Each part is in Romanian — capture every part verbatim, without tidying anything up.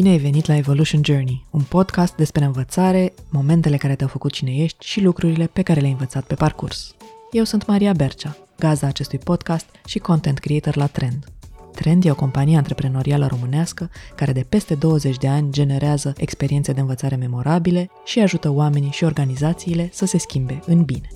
Bine ai venit la Evolution Journey, un podcast despre învățare, momentele care te-au făcut cine ești și lucrurile pe care le-ai învățat pe parcurs. Eu sunt Maria Bercea, gazda acestui podcast și content creator la Trend. Trend e o companie antreprenorială românească care de peste douăzeci de ani generează experiențe de învățare memorabile și ajută oamenii și organizațiile să se schimbe în bine.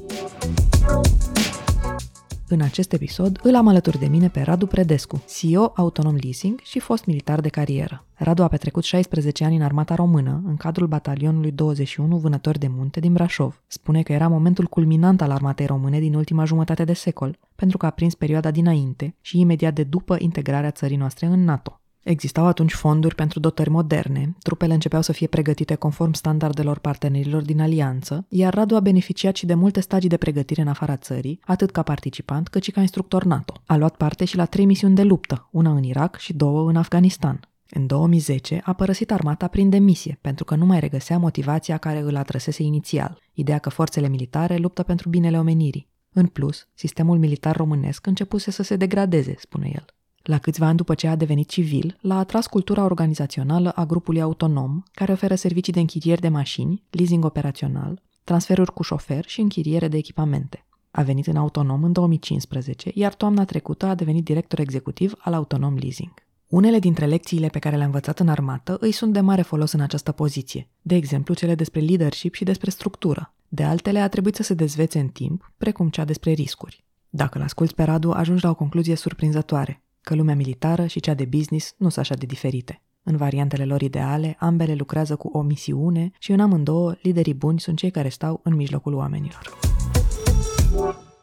În acest episod îl am alături de mine pe Radu Predescu, C E O Autonom Leasing și fost militar de carieră. Radu a petrecut șaisprezece ani în Armata Română, în cadrul batalionului douăzeci și unu Vânători de Munte din Brașov. Spune că era momentul culminant al armatei române din ultima jumătate de secol, pentru că a prins perioada dinainte și imediat de după integrarea țării noastre în NATO. Existau atunci fonduri pentru dotări moderne, trupele începeau să fie pregătite conform standardelor partenerilor din alianță, iar Radu a beneficiat și de multe stagii de pregătire în afara țării, atât ca participant cât și ca instructor NATO. A luat parte și la trei misiuni de luptă, una în Irak și două în Afganistan. În două mii zece a părăsit armata prin demisie, pentru că nu mai regăsea motivația care îl atrăsese inițial, ideea că forțele militare luptă pentru binele omenirii. În plus, sistemul militar românesc începuse să se degradeze, spune el. La câțiva ani după ce a devenit civil, l-a atras cultura organizațională a grupului autonom, care oferă servicii de închiriere de mașini, leasing operațional, transferuri cu șofer și închiriere de echipamente. A venit în Autonom în două mii cincisprezece, iar toamna trecută a devenit director executiv al Autonom Leasing. Unele dintre lecțiile pe care le-a învățat în armată îi sunt de mare folos în această poziție, de exemplu cele despre leadership și despre structură. De altele a trebuit să se dezvețe în timp, precum cea despre riscuri. Dacă l-asculți pe Radu, ajungi la o concluzie surprinzătoare. Că lumea militară și cea de business nu sunt așa de diferite. În variantele lor ideale, ambele lucrează cu o misiune și în amândouă, liderii buni sunt cei care stau în mijlocul oamenilor.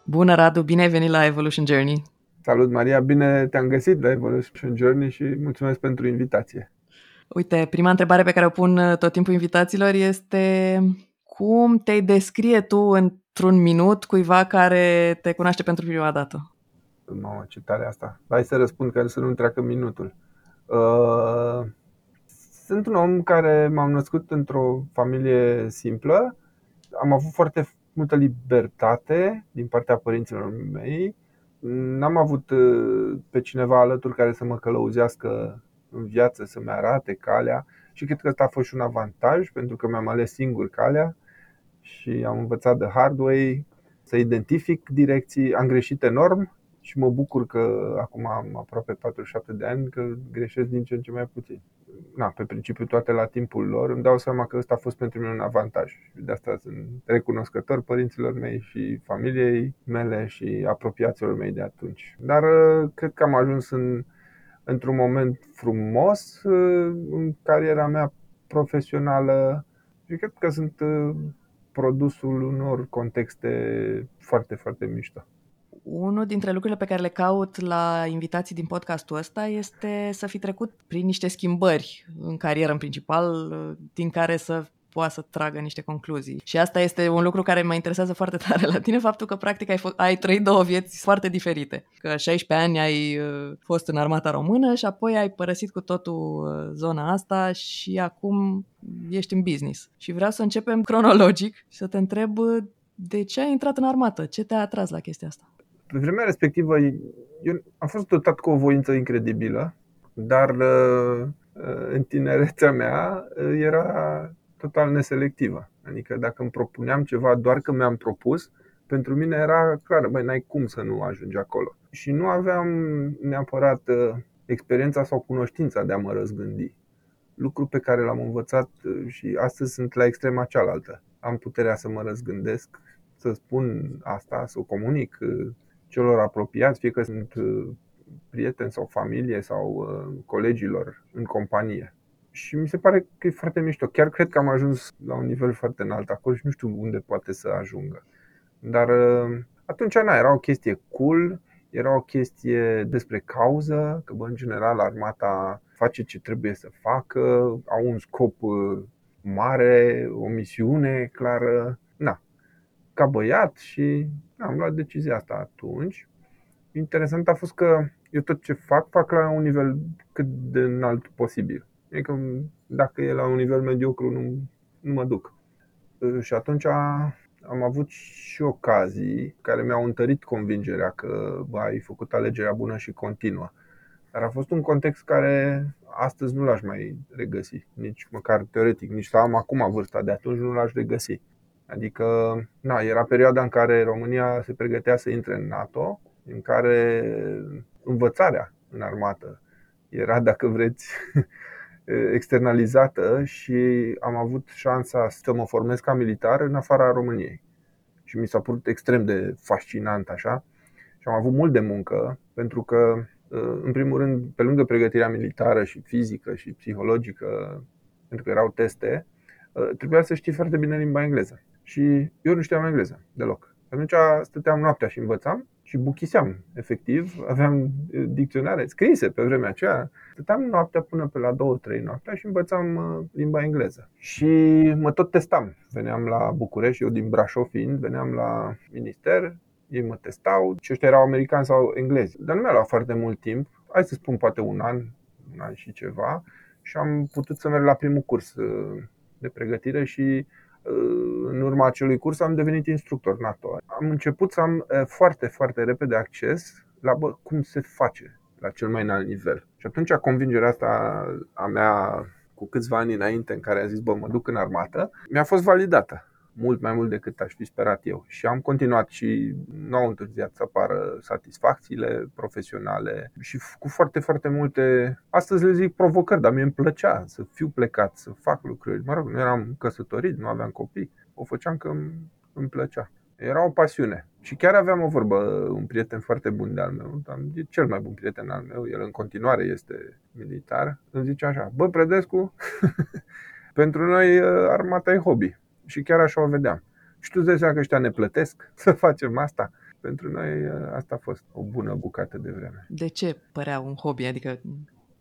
Bună, Radu! Bine ai venit la Evolution Journey! Salut, Maria! Bine te-am găsit la Evolution Journey și mulțumesc pentru invitație! Uite, prima întrebare pe care o pun tot timpul invitațiilor este cum te-ai descrie tu într-un minut cuiva care te cunoaște pentru prima dată? Mamă, ce tare asta. Hai să răspund că să nu-mi treacă minutul. Uh, sunt un om care m-am născut într-o familie simplă. Am avut foarte multă libertate din partea părinților mei. N-am avut pe cineva alături care să mă călăuzească în viață, să-mi arate calea. Și cred că ăsta a fost și un avantaj, pentru că mi-am ales singur calea și am învățat the hard way să identific direcții. Am greșit enorm. Și mă bucur că acum am aproape patruzeci și șapte de ani, că greșesc din ce în ce mai puțin. Na, pe principiu toate la timpul lor. Îmi dau seama că ăsta a fost pentru mine un avantaj. De asta sunt recunoscător părinților mei și familiei mele și apropiaților mei de atunci. Dar cred că am ajuns în, într-un moment frumos în cariera mea profesională și cred că sunt produsul unor contexte foarte, foarte mișto. Unul dintre lucrurile pe care le caut la invitații din podcastul ăsta este să fi trecut prin niște schimbări în carieră în principal, din care să poată să tragă niște concluzii. Și asta este un lucru care mă interesează foarte tare la tine, faptul că practic ai, f- ai trăit două vieți foarte diferite. Că șaisprezece ani ai fost în armata română și apoi ai părăsit cu totul zona asta și acum ești în business. Și vreau să începem cronologic și să te întreb de ce ai intrat în armată, ce te-a atras la chestia asta? Pe vremea respectivă, eu am fost dotat cu o voință incredibilă, dar în tinerețea mea era total neselectivă. Adică dacă îmi propuneam ceva doar că mi-am propus, pentru mine era clar, băi, n-ai cum să nu ajungi acolo. Și nu aveam neapărat experiența sau cunoștința de a mă răzgândi. Lucru pe care l-am învățat și astăzi sunt la extrema cealaltă. Am puterea să mă răzgândesc, să spun asta, să o comunic celor apropiați, fie că sunt prieteni sau familie sau colegilor în companie. Și mi se pare că e foarte mișto. Chiar cred că am ajuns la un nivel foarte înalt acolo și nu știu unde poate să ajungă. Dar atunci, na, era o chestie cool, era o chestie despre cauză, că bă, în general armata face ce trebuie să facă, au un scop mare, o misiune clară. Na, ca băiat și am luat decizia asta atunci. Interesant a fost că eu tot ce fac, fac la un nivel cât de înalt posibil. Adică dacă e la un nivel mediocru, nu, nu mă duc. Și atunci am avut și ocazii care mi-au întărit convingerea că bă, ai făcut alegerea bună și continuă. Dar a fost un context care astăzi nu l-aș mai regăsi, nici măcar teoretic, nici la am acum vârsta de atunci nu l-aș regăsi. Adică, na, era perioada în care România se pregătea să intre în NATO, în care învățarea în armată era, dacă vreți, externalizată și am avut șansa să mă formez ca militar în afara României. Și mi s-a părut extrem de fascinant așa și am avut mult de muncă, pentru că, în primul rând, pe lângă pregătirea militară și fizică și psihologică, pentru că erau teste, trebuia să știi foarte bine limba engleză. Și eu nu știam engleză deloc. Atunci stăteam noaptea și învățam și buchiseam, efectiv. Aveam dicționare scrise pe vremea aceea. Stăteam noaptea până pe la două trei noaptea și învățam limba engleză. Și mă tot testam. Veneam la București, eu din Brașov fiind, veneam la minister, ei mă testau și ăștia erau americani sau englezi. Dar nu mi-a luat foarte mult timp, hai să spun poate un an, un an și ceva. Și am putut să merg la primul curs de pregătire și în urma acelui curs am devenit instructor NATO. Am început să am foarte, foarte repede acces la bă, cum se face la cel mai înalt nivel. Și atunci convingerea asta a mea cu câțiva ani înainte în care am zis bă, mă duc în armată, mi-a fost validată mult mai mult decât aș fi sperat eu. Și am continuat și nu au întârziat să apară satisfacțiile profesionale și cu foarte, foarte multe, astăzi le zic provocări, dar mie îmi plăcea să fiu plecat, să fac lucruri. Mă rog, nu eram căsătorit, nu aveam copii, o făceam că îmi plăcea. Era o pasiune. Și chiar aveam o vorbă, un prieten foarte bun de-al meu, e cel mai bun prieten al meu, el în continuare este militar, îmi zice așa, bă, Predescu, pentru noi armata e hobby. Și chiar așa o vedeam. Și tu îți dai seama că ăștia ne plătesc să facem asta? Pentru noi asta a fost o bună bucată de vreme. De ce părea un hobby? Adică...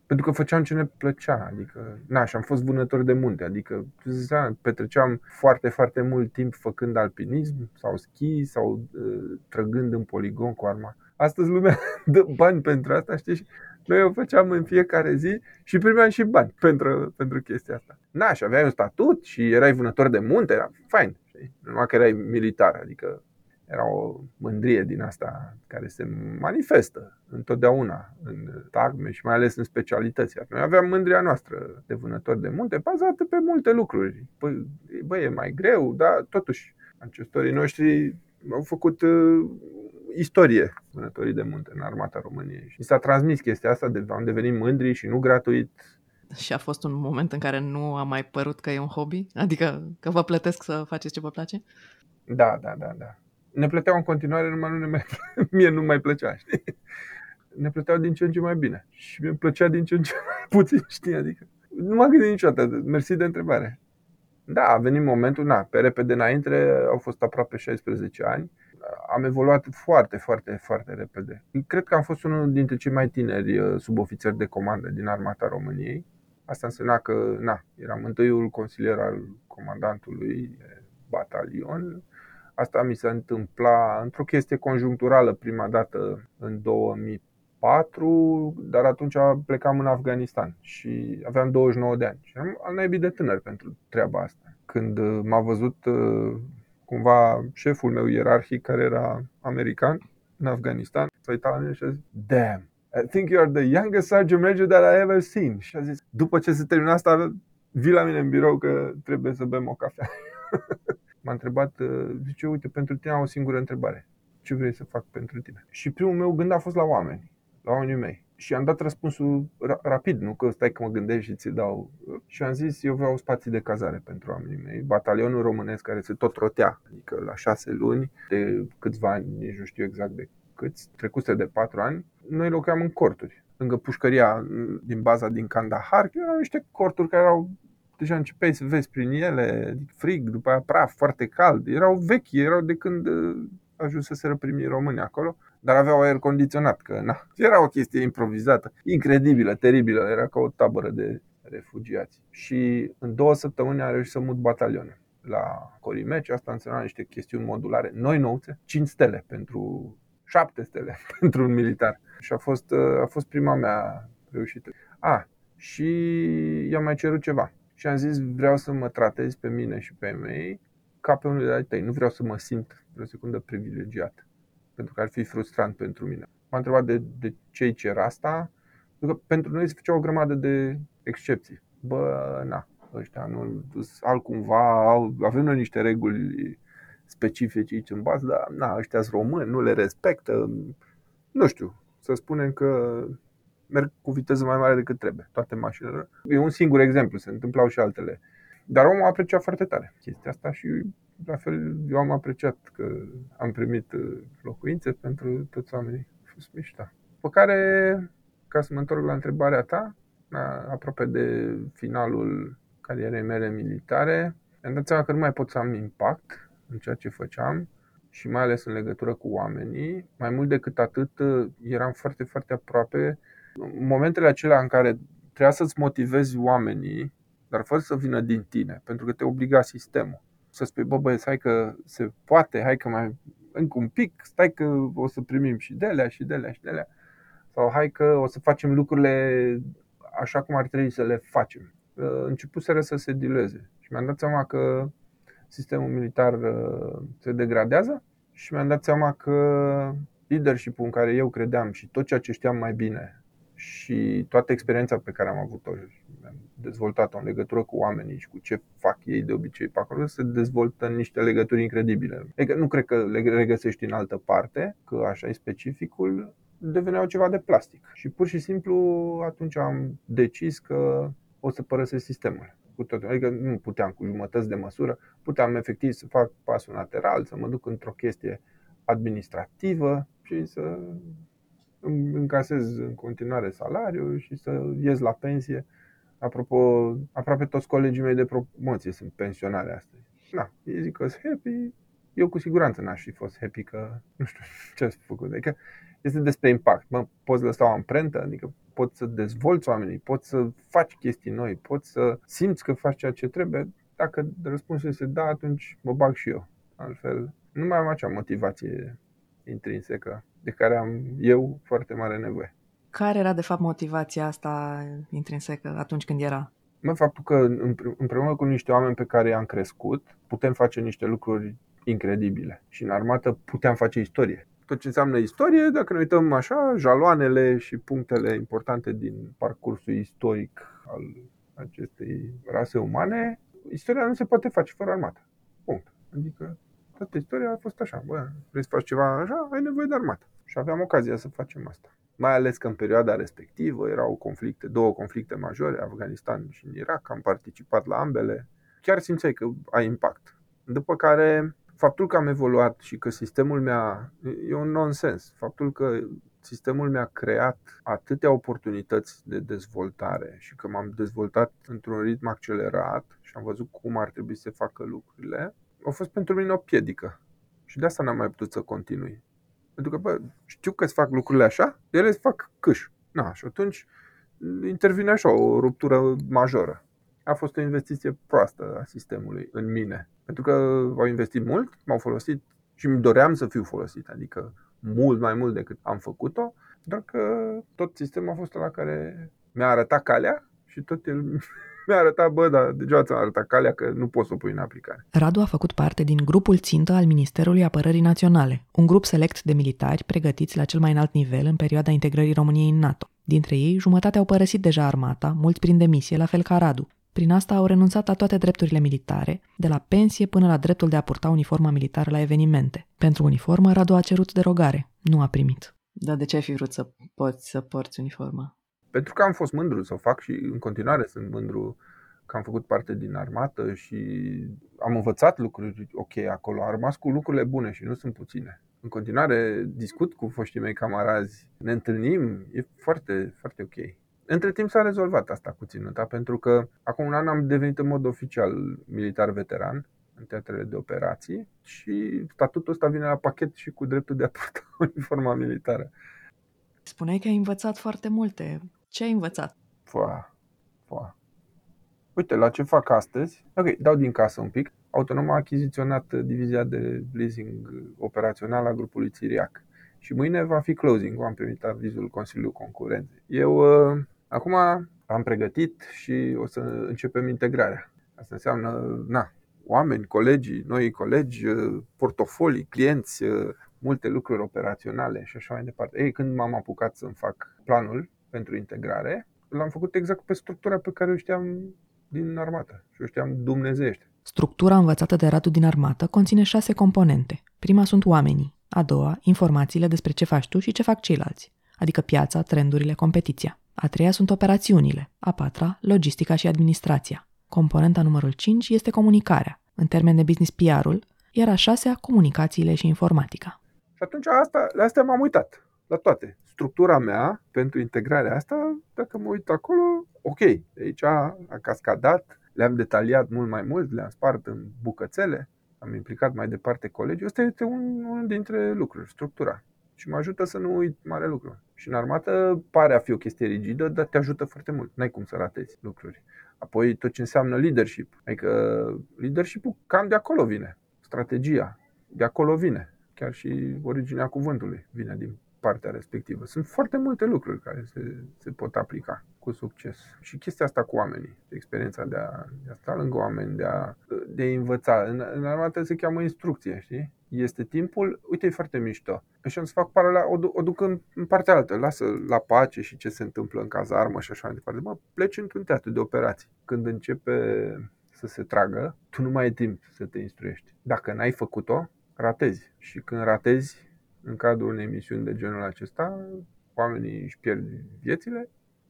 Pentru că făceam ce ne plăcea. Adică, na, și am fost vânători de munte. Adică, tu zici, petreceam foarte, foarte mult timp făcând alpinism sau schi sau uh, trăgând în poligon cu arma. Astăzi lumea dă bani pentru asta, știi? Noi o făceam în fiecare zi și primeam și bani pentru, pentru chestia asta. Na, și aveai un statut și erai vânător de munte, era fain, știi? Numai că erai militar, adică era o mândrie din asta care se manifestă întotdeauna în tagme și mai ales în specialități. Noi aveam mândria noastră de vânători de munte bazată pe multe lucruri. Păi, bă, e mai greu, dar totuși ancestorii noștri au făcut... istorie, vânătorii de munte în armata României. Și s-a transmis chestia asta, de, am devenit mândri și nu gratuit. Și a fost un moment în care nu a mai părut că e un hobby? Adică că vă plătesc să faceți ce vă place? Da, da, da, da. Ne plăteau în continuare, numai nu ne mai, mie nu mai plăcea, știi? Ne plăteau din ce în ce mai bine. Și mi-mi plăcea din ce în ce mai puțin, știi? Adică nu m-am gândit niciodată. Mersi de întrebare. Da, a venit momentul, na, pe repede înainte, au fost aproape șaisprezece ani. Am evoluat foarte, foarte, foarte repede. Cred că am fost unul dintre cei mai tineri subofițeri de comandă din Armata României. Asta însemna că, na, eram întâiul consilier al comandantului batalion. Asta mi se întâmpla într-o chestie conjuncturală prima dată în două mii patru, dar atunci plecam în Afganistan și aveam douăzeci și nouă de ani. Și eram al naibii de tânăr pentru treaba asta. Când m-a văzut... cumva șeful meu ierarhic, care era american, în Afganistan, s-a uitat la mine și a zis damn, I think you are the youngest sergeant major that I ever seen. Și a zis, după ce se termină asta, vii la mine în birou că trebuie să bem o cafea. M-a întrebat, zice, uite, pentru tine am o singură întrebare. Ce vrei să fac pentru tine? Și primul meu gând a fost la oameni, la oamenii mei. Și am dat răspunsul ra- rapid, nu că stai că mă gândești și ți dau. Și am zis, eu vreau spații de cazare pentru oamenii mei. Batalionul românesc care se tot rotea, adică la șase luni, de câțiva ani, nici nu știu exact de câți, trecuse de patru ani, noi locuiam în corturi. Lângă pușcăria din baza din Kandahar, erau niște corturi care erau, deja începeai să vezi prin ele, frig, după aia praf, foarte cald. Erau vechi, erau de când ajunseseră primii români acolo. Dar aveau aer condiționat, că na, era o chestie improvizată, incredibilă, teribilă, era ca o tabără de refugiați. Și în două săptămâni am reușit să mut batalionul la Corimeci, asta însemna niște chestiuni modulare, noi nouțe, cinci stele pentru, șapte stele pentru un militar. Și a fost, a fost prima mea reușită. A, și i-am mai cerut ceva și am zis vreau să mă tratez pe mine și pe mei ca pe unul de ai tăi, nu vreau să mă simt vreo secundă privilegiat, pentru că ar fi frustrant pentru mine. M-a întrebat de, de ce-i cer asta, pentru noi se făcea o grămadă de excepții. Bă, na, ăștia nu, altcumva, au, avem noi niște reguli specifice aici în bază, dar na, ăștia sunt români, nu le respectă, nu știu, să spunem că merg cu viteză mai mare decât trebuie, toate mașinile. E un singur exemplu, se întâmplau și altele. Dar omul aprecia foarte tare chestia asta și la fel eu am apreciat că am primit locuințe pentru toți oamenii. A fost mișto. Pe care, ca să mă întorc la întrebarea ta, aproape de finalul carierei mele militare, mi-am dat seama că nu mai pot să am impact în ceea ce făceam și mai ales în legătură cu oamenii. Mai mult decât atât, eram foarte, foarte aproape. În momentele acelea în care trebuia să-ți motivezi oamenii, dar fără să vină din tine, pentru că te obliga sistemul. Să spui, bă băieți, hai că se poate, hai că mai încă un pic, stai că o să primim și de alea, și de alea, și de alea. Sau hai că o să facem lucrurile așa cum ar trebui să le facem. Începuseră să se dilueze și mi-am dat seama că sistemul militar se degradează și mi-am dat seama că leadership-ul în care eu credeam și tot ceea ce știam mai bine și toată experiența pe care am avut-o, am dezvoltat-o în legătură cu oamenii și cu ce fac ei de obicei pe acolo, se dezvoltă niște legături incredibile. Adică nu cred că le regăsești în altă parte, că așa e specificul, deveneau ceva de plastic. Și pur și simplu atunci am decis că o să părăsesc sistemul. Cu totul. Adică nu puteam cu jumătăți de măsură, puteam efectiv să fac pasul lateral, să mă duc într-o chestie administrativă și să îmi încasez în continuare salariul și să ies la pensie. Apropo, aproape toți colegii mei de promoție sunt pensionari astăzi. Na, ei zic că sunt happy. Eu cu siguranță n-aș fi fost happy că nu știu ce ați făcut. Adică este despre impact. Mă, poți lăsa o amprentă, adică poți să dezvolți oamenii, poți să faci chestii noi, poți să simți că faci ceea ce trebuie. Dacă răspunsul este da, atunci mă bag și eu. Altfel, nu mai am acea motivație intrinsecă de care am eu foarte mare nevoie. Care era de fapt motivația asta intrinsecă atunci când era? Mă, faptul că împreună cu niște oameni pe care i-am crescut, putem face niște lucruri incredibile. Și în armată puteam face istorie. Tot ce înseamnă istorie, dacă ne uităm așa, jaloanele și punctele importante din parcursul istoric al acestei rase umane, istoria nu se poate face fără armată. Punct. Adică toată istoria a fost așa. Bă, vrei să faci ceva așa, ai nevoie de armată. Și aveam ocazia să facem asta. Mai ales că în perioada respectivă erau conflicte, două conflicte majore, Afganistan și în Irak, am participat la ambele. Chiar simțeai că ai impact. După care, faptul că am evoluat și că sistemul mi-a... E un nonsens. Faptul că sistemul mi-a creat atâtea oportunități de dezvoltare și că m-am dezvoltat într-un ritm accelerat și am văzut cum ar trebui să facă lucrurile, a fost pentru mine o piedică. Și de asta n-am mai putut să continui. Pentru că, bă, știu că se fac lucrurile așa, ele se fac câș. Na, și atunci intervine așa o ruptură majoră. A fost o investiție proastă a sistemului în mine. Pentru că au investit mult, m-au folosit și îmi doream să fiu folosit, adică mult mai mult decât am făcut-o, doar că tot sistemul a fost ăla care mi-a arătat calea și tot el mi-a arătat, bă, dar degeaba ți-a arătat calea că nu poți să o pui în aplicare. Radu a făcut parte din grupul țintă al Ministerului Apărării Naționale, un grup select de militari pregătiți la cel mai înalt nivel în perioada integrării României în NATO. Dintre ei, jumătate au părăsit deja armata, mulți prin demisie, la fel ca Radu. Prin asta au renunțat la toate drepturile militare, de la pensie până la dreptul de a purta uniforma militară la evenimente. Pentru uniformă, Radu a cerut derogare. Nu a primit. Dar de ce ai fi vrut să poți să porți uniforma? Pentru că am fost mândru să o fac și în continuare sunt mândru că am făcut parte din armată și am învățat lucruri ok acolo. Am rămas cu lucrurile bune și nu sunt puține. În continuare discut cu foștii mei camarazi, ne întâlnim, e foarte, foarte ok. Între timp s-a rezolvat asta cu ținuta, pentru că acum un an am devenit în mod oficial militar veteran în teatrele de operații și statutul ăsta vine la pachet și cu dreptul de a purta uniforma militară. Spuneai că ai învățat foarte multe. Ce ai învățat? Fua, fua. Uite, la ce fac astăzi? Ok, dau din casă un pic. Autonom a achiziționat divizia de leasing operațional a grupului Țiriac și mâine va fi closing-ul, am primit avizul Consiliului Concurenței. Eu... Acum am pregătit și o să începem integrarea. Asta înseamnă, na, oameni, colegi, noi colegi, portofolii, clienți, multe lucruri operaționale și așa mai departe. Ei, când m-am apucat să-mi fac planul, pentru integrare, l-am făcut exact pe structura pe care o știam din armată și o știam dumnezeiește. Structura învățată de Radu din armată conține șase componente. Prima sunt oamenii, a doua informațiile despre ce faci tu și ce fac ceilalți, adică piața, trendurile, competiția. A treia sunt operațiunile, a patra logistica și administrația. Componenta numărul cinci este comunicarea, în termen de business P R-ul, iar a șasea comunicațiile și informatica. Și atunci asta, la astea m-am uitat, la toate. Structura mea pentru integrarea asta, dacă mă uit acolo, ok, aici a, a cascadat, le-am detaliat mult mai mult, le-am spart în bucățele, am implicat mai departe colegii. Asta este un, unul dintre lucruri, structura. Și mă ajută să nu uit mare lucru. Și în armată pare a fi o chestie rigidă, dar te ajută foarte mult. N-ai cum să ratezi lucruri. Apoi tot ce înseamnă leadership. Adică leadership-ul cam de acolo vine. Strategia, de acolo vine. Chiar și originea cuvântului vine din partea respectivă. Sunt foarte multe lucruri care se, se pot aplica cu succes. Și chestia asta cu oamenii, experiența de a, de a sta lângă oameni, de a, de a învăța. În, în armată se cheamă instrucție, știi? Este timpul, uite, e foarte mișto. Și am să fac paralela, o, o duc în, în partea altă, lasă la pace și ce se întâmplă în cazarmă și așa mai departe. Mă, pleci într-un teatru de operații. Când începe să se tragă, tu nu mai ai timp să te instruiești. Dacă n-ai făcut-o, ratezi. Și când ratezi, în cadrul unei misiuni de genul acesta, oamenii își pierd viețile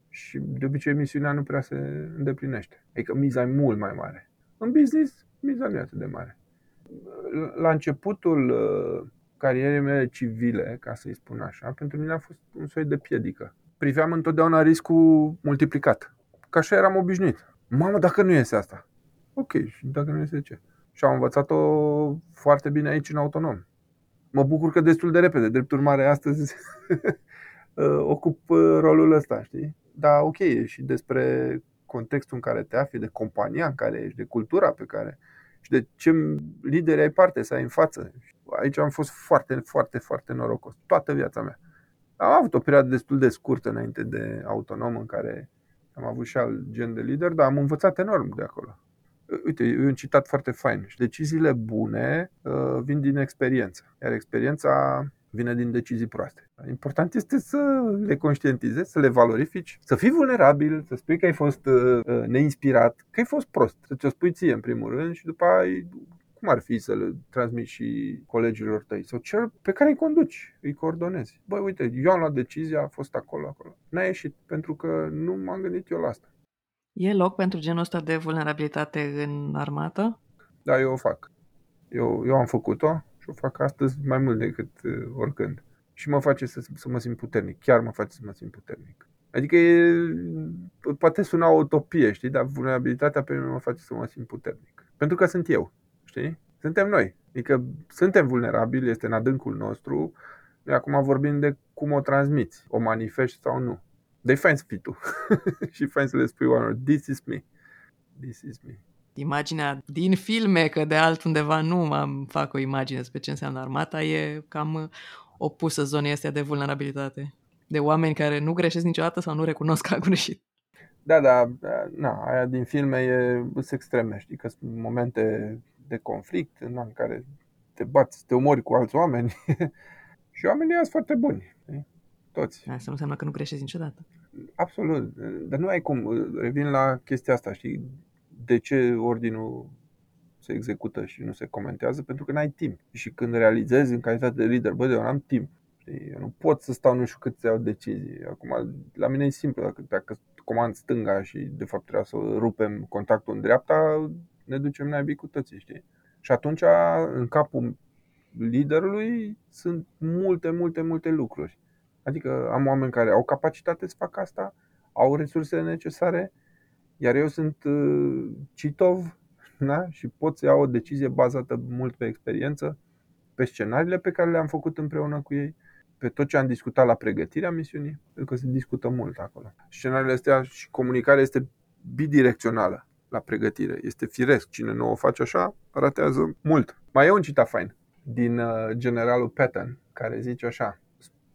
și de obicei misiunea nu prea se îndeplinește. Adică miza e mult mai mare. În business, miza nu e atât de mare. La începutul carierei mele civile, ca să-i spun așa, pentru mine a fost un soi de piedică. Priveam întotdeauna riscul multiplicat. Că așa eram obișnuit. Mamă, dacă nu iese asta? Ok, și dacă nu iese ce? Și am învățat-o foarte bine aici în autonom. Mă bucur că destul de repede, drept urmare, astăzi ocup rolul ăsta, știi? Dar ok, e și despre contextul în care te afli, de compania în care ești, de cultura pe care și de ce lideri ai parte să ai în față. Aici am fost foarte, foarte, foarte norocos, toată viața mea. Am avut o perioadă destul de scurtă înainte de autonom în care am avut și alt gen de lider, dar am învățat enorm de acolo. Uite, e un citat foarte fain. Și deciziile bune uh, vin din experiență, iar experiența vine din decizii proaste. Important este să le conștientizezi, să le valorifici, să fii vulnerabil, să spui că ai fost uh, neinspirat, că ai fost prost. Să ți-o spui ție în primul rând și după aia cum ar fi să le transmiți și colegilor tăi sau celor pe care îi conduci, îi coordonezi. Băi, uite, eu am luat decizia, a fost acolo, acolo. N-a ieșit pentru că nu m-am gândit eu la asta. E loc pentru genul ăsta de vulnerabilitate în armată? Da, eu o fac. Eu, eu am făcut-o și o fac astăzi mai mult decât oricând. Și mă face să, să mă simt puternic. Chiar mă face să mă simt puternic. Adică e, poate suna o utopie, știi? Dar vulnerabilitatea pe mine mă face să mă simt puternic. Pentru că sunt eu, știi? Suntem noi. Adică suntem vulnerabili, este în adâncul nostru. Noi acum vorbim de cum o transmiți, o manifesti sau nu. Dar e fain să fii tu și fain să le spui oamenilor, this is me, this is me. Imaginea din filme, că de altundeva nu am fac o imagine despre ce înseamnă armata, e cam opusă zonei astea de vulnerabilitate. De oameni care nu greșesc niciodată sau nu recunosc că a greșit. Da, da, da na, aia din filme e extreme, știi, că sunt momente de conflict în care te bați, te omori cu alți oameni și oamenii sunt foarte buni, știi? Toți. Asta nu înseamnă că nu greșești niciodată. Absolut, dar nu ai cum. Revin la chestia asta, știi? De ce ordinul se execută și nu se comentează? Pentru că n-ai timp. Și când realizezi în calitate de lider, bă, eu n-am timp, știi? Eu nu pot să stau nu știu cât să iau decizii. Acum, la mine e simplu. Dacă, dacă comand stânga și de fapt trebuie să rupem contactul în dreapta, ne ducem naibii cu toții, știi? Și atunci, în capul liderului sunt multe, multe, multe lucruri. Adică am oameni care au capacitate să facă asta, au resursele necesare, iar eu sunt uh, citov, da? Și pot să iau o decizie bazată mult pe experiență, pe scenariile pe care le-am făcut împreună cu ei, pe tot ce am discutat la pregătirea misiunii, pentru că se discută mult acolo. Scenariile astea și comunicarea este bidirecțională la pregătire. Este firesc, cine nu o face așa, ratează mult. Mai e un citat fain din uh, generalul Patton, care zice așa: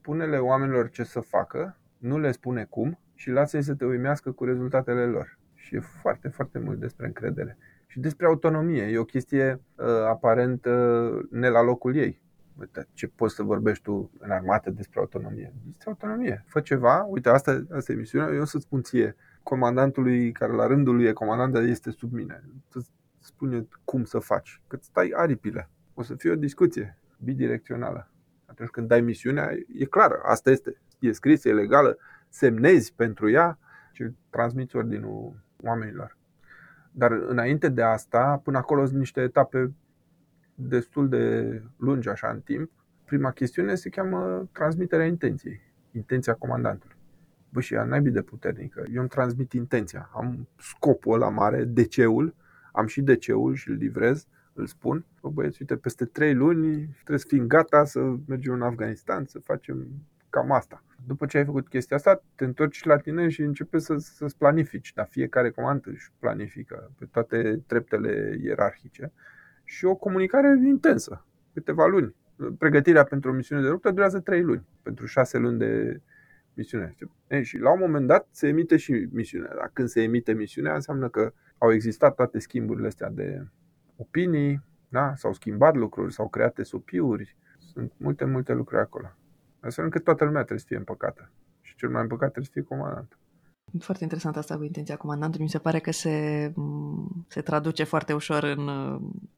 spune-le oamenilor ce să facă, nu le spune cum și lasă-i să te uimească cu rezultatele lor. Și e foarte, foarte mult despre încredere. Și despre autonomie. E o chestie uh, aparent uh, ne la locul ei. Uite, ce poți să vorbești tu în armată despre autonomie? Despre autonomie. Fă ceva, uite, asta, asta e misiunea, eu să-ți spun ție, comandantului care la rândul lui e comandant, dar este sub mine. Să-ți spune cum să faci, că îți tai aripile. O să fie o discuție bidirecțională. Atunci când dai misiunea, e clară, asta este. E scrisă, e legală, semnezi pentru ea și transmiți ordinul oamenilor. Dar înainte de asta, până acolo sunt niște etape destul de lungi așa în timp. Prima chestiune se cheamă transmiterea intenției, intenția comandantului. Bă, și ea naibii de puternică. Eu îmi transmit intenția, am scopul ăla mare, de-ceul, am și de-ceul și îl livrez, îl spun. Bă, băieți, uite, peste trei luni trebuie să fim gata să mergem în Afganistan, să facem cam asta. După ce ai făcut chestia asta, te întorci la tine și începe să, să-ți planifici. Dar fiecare comandă își planifică pe toate treptele ierarhice. Și o comunicare intensă, câteva luni. Pregătirea pentru o misiune de luptă durează trei luni, pentru șase luni de misiune. E, și la un moment dat se emite și misiunea. Dar când se emite misiunea, înseamnă că au existat toate schimburile astea de opinii, da? S-au schimbat lucruri, s-au creat esopiuri. Sunt multe, multe lucruri acolo. Astfel încât toată lumea trebuie să fie împăcată. Și cel mai împăcat trebuie să fie comandant. Foarte interesant asta cu intenția comandantului. Mi se pare că se, se traduce foarte ușor în,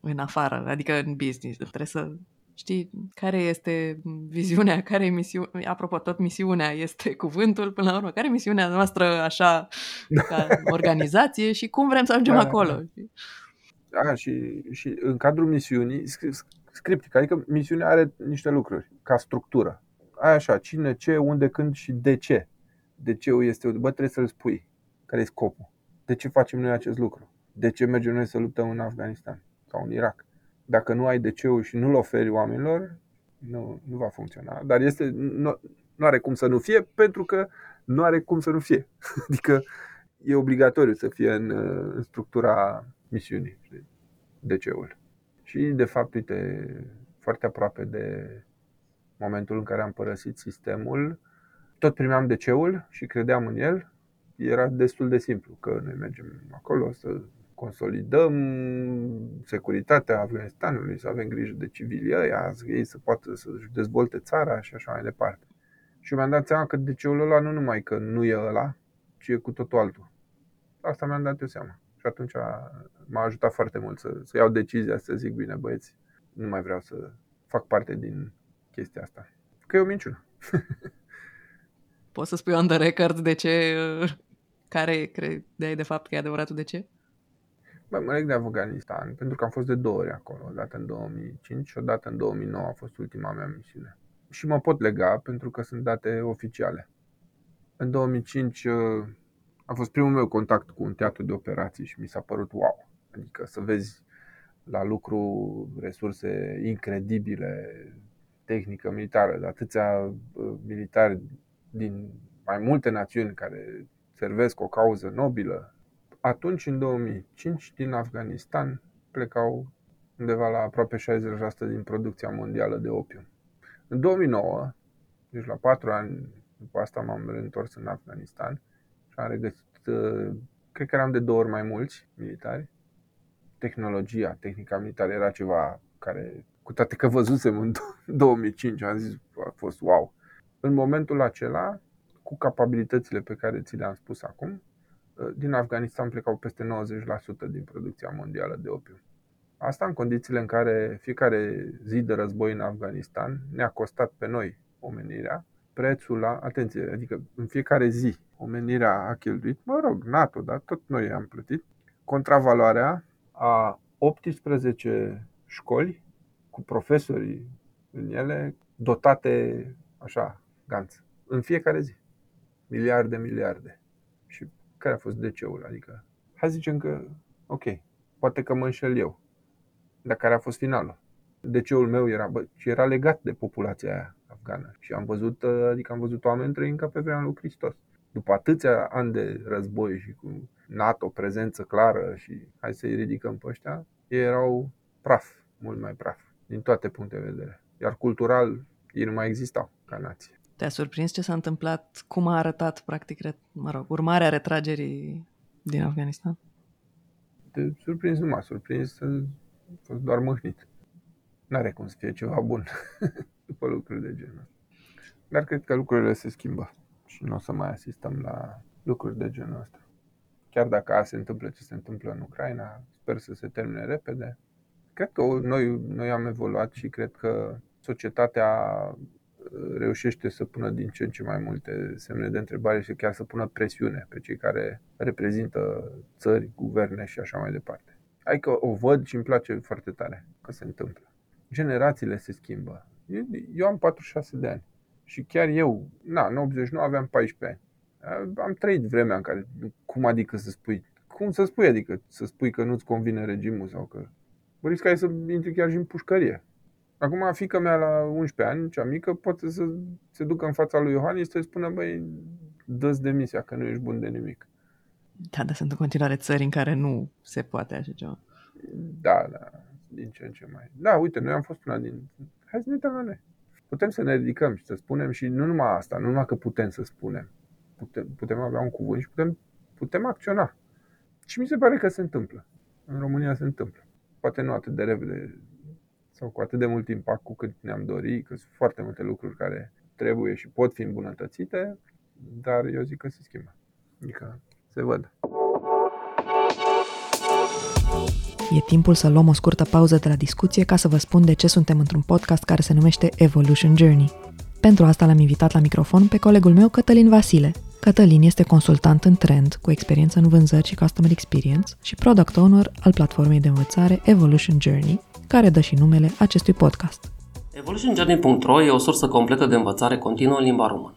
în afară, adică în business. Trebuie să știi care este viziunea, care e misiunea. Apropo, tot misiunea este cuvântul până la urmă. Care e misiunea noastră așa ca organizație și cum vrem să ajungem da, acolo? Da, și, și în cadrul misiunii, scriptic, adică misiunea are niște lucruri ca structură. Ai așa, cine, ce, unde, când și de ce. De ce este, bă, trebuie să-l spui. Care e scopul? De ce facem noi acest lucru? De ce mergem noi să luptăm în Afganistan sau în Irak? Dacă nu ai de ce și nu-l oferi oamenilor, nu, nu va funcționa. Dar este, nu, nu are cum să nu fie, pentru că nu are cum să nu fie. Adică e obligatoriu să fie în, în structura misiunii, de ce-ul. Și, de fapt, uite, foarte aproape de momentul în care am părăsit sistemul, tot primeam de-ceul și credeam în el. Era destul de simplu, că noi mergem acolo să consolidăm securitatea Afganistanului, să avem grijă de civilii ăia, ei să poată să-și dezvolte țara și așa mai departe. Și mi-am dat seama că de-ceul ăla nu numai că nu e ăla, ci e cu totul altul. Asta mi-am dat eu seama. Și atunci m-a ajutat foarte mult să, să iau decizia, să zic, bine băieți, nu mai vreau să fac parte din chestia asta. Că e o minciună. Poți să spui on the record de ce, care credeai de fapt că e adevăratul de ce? Bă, mă leg de Afganistan, pentru că am fost de două ori acolo, o dată în două mii cinci și o dată în două mii nouă a fost ultima mea misiune. Și mă pot lega pentru că sunt date oficiale. În două mii cinci a fost primul meu contact cu un teatru de operații și mi s-a părut wow. Adică să vezi la lucru resurse incredibile, tehnică militară, atâția militari din mai multe națiuni care servesc o cauză nobilă. Atunci, în două mii cinci, din Afganistan plecau undeva la aproape șaizeci la sută din producția mondială de opium. În două mii nouă, deci la patru ani după asta m-am reîntors în Afganistan și am regăsit, cred că eram de două ori mai mulți militari. Tehnologia, tehnica militară era ceva care, cu toate că văzusem în două mii cinci, am zis, a fost wow. În momentul acela, cu capabilitățile pe care ți le-am spus acum, din Afganistan plecau peste nouăzeci la sută din producția mondială de opium. Asta în condițiile în care fiecare zi de război în Afganistan ne-a costat pe noi, omenirea, prețul la, atenție, adică în fiecare zi omenirea a cheltuit, mă rog, NATO, dar tot noi am plătit, contravaloarea a optsprezece școli cu profesorii în ele dotate așa, Ganț. În fiecare zi. Miliarde, miliarde. Și care a fost de-ceul? Adică, hai zicem că, ok, poate că mă înșel eu. Dar care a fost finalul? De-ceul meu era, bă, și era legat de populația aia afgană. Și am văzut, adică am văzut oameni trăind ca pe vremea lui Hristos. După atâția ani de război și cu NATO, prezență clară și hai să-i ridicăm pe ăștia, ei erau praf, mult mai praf, din toate punctele de vedere. Iar cultural, ei nu mai existau ca nație. Te-a surprins ce s-a întâmplat? Cum a arătat, practic, mă rog, urmarea retragerii din Afganistan? Te surprins nu m-a surprins, a fost doar mâhnit. n-are cum să fie ceva bun după lucruri de genul. Dar cred că lucrurile se schimbă și nu o să mai asistăm la lucruri de genul ăsta. Chiar dacă azi se întâmplă ce se întâmplă în Ucraina, sper să se termine repede. Cred că noi, noi am evoluat și cred că societatea reușește să pună din ce în ce mai multe semne de întrebare și chiar să pună presiune pe cei care reprezintă țări, guverne și așa mai departe. Adică o văd și îmi place foarte tare că se întâmplă. Generațiile se schimbă. Eu, eu am patruzeci și șase de ani și chiar eu, na, în optzeci și nouă aveam paisprezece ani. Am trăit vremea în care, cum adică să spui, cum să spui adică să spui că nu-ți convine regimul sau că riscai să intri chiar și în pușcărie. Acum fiica mea la unsprezece ani, cea mică, poate să se ducă în fața lui Iohannis să-i spună, băi, dă-ți demisia că nu ești bun de nimic. Da, dar sunt în continuare țări în care nu se poate așa ceva. Da, da, din ce în ce mai. Da, uite, noi am fost una din... Hai să ne uităm la noi. Putem să ne ridicăm și să spunem și nu numai asta, nu numai că putem să spunem. Putem, putem avea un cuvânt și putem, putem acționa. Și mi se pare că se întâmplă. În România se întâmplă. Poate nu atât de repede sau cu atât de mult impact cu cât ne-am dorit, că sunt foarte multe lucruri care trebuie și pot fi îmbunătățite, dar eu zic că se schimbă. Adică se văd. E timpul să luăm o scurtă pauză de la discuție ca să vă spun de ce suntem într-un podcast care se numește Evolution Journey. Pentru asta l-am invitat la microfon pe colegul meu Cătălin Vasile. Cătălin este consultant în Trend, cu experiență în vânzări și customer experience și product owner al platformei de învățare Evolution Journey, care dă și numele acestui podcast. Evolution Journey punct ro e o sursă completă de învățare continuă în limba română.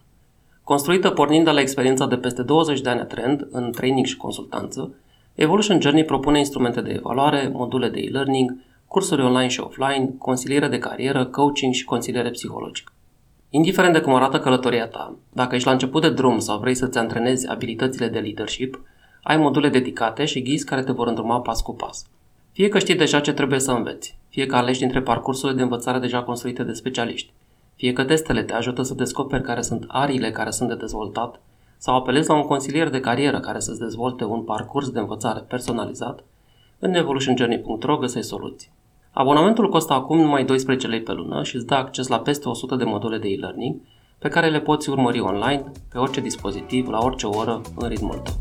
Construită pornind de la experiența de peste douăzeci de ani a Trend în training și consultanță, Evolution Journey propune instrumente de evaluare, module de e-learning, cursuri online și offline, consiliere de carieră, coaching și consiliere psihologică. Indiferent de cum arată călătoria ta, dacă ești la început de drum sau vrei să-ți antrenezi abilitățile de leadership, ai module dedicate și ghizi care te vor îndruma pas cu pas. Fie că știi deja ce trebuie să înveți, fie că alegi dintre parcursurile de învățare deja construite de specialiști, fie că testele te ajută să descoperi care sunt ariile care sunt de dezvoltat sau apelezi la un consilier de carieră care să-ți dezvolte un parcurs de învățare personalizat, în evolution journey punct ro găsești soluții. Abonamentul costă acum numai doisprezece lei pe lună și îți dă acces la peste o sută de module de e-learning pe care le poți urmări online, pe orice dispozitiv, la orice oră, în ritmul tău.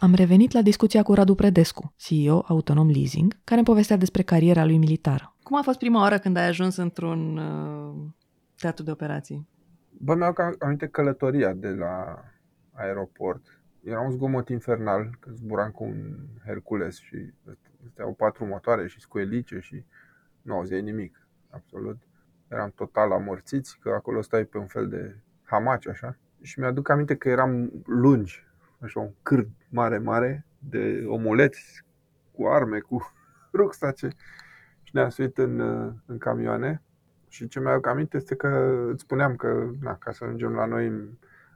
Am revenit la discuția cu Radu Predescu, C E O Autonom Leasing, care îmi povestea despre cariera lui militară. Cum a fost prima oară când ai ajuns într-un uh, teatru de operații? Bă, mi-am aminte călătoria de la aeroport. Era un zgomot infernal, că zburam cu un Hercules și au patru motoare și scoelice și nu auzeai nimic, absolut. Eram total amorțiți, că acolo stai pe un fel de hamaci, așa. Și mi-aduc aminte că eram lungi, așa un cârd mare, mare, de omuleți, cu arme, cu rucsace. Și ne-am suit în, în camioane. Și ce mi-aduc aminte este că îți spuneam că, na, ca să ajungem la noi în,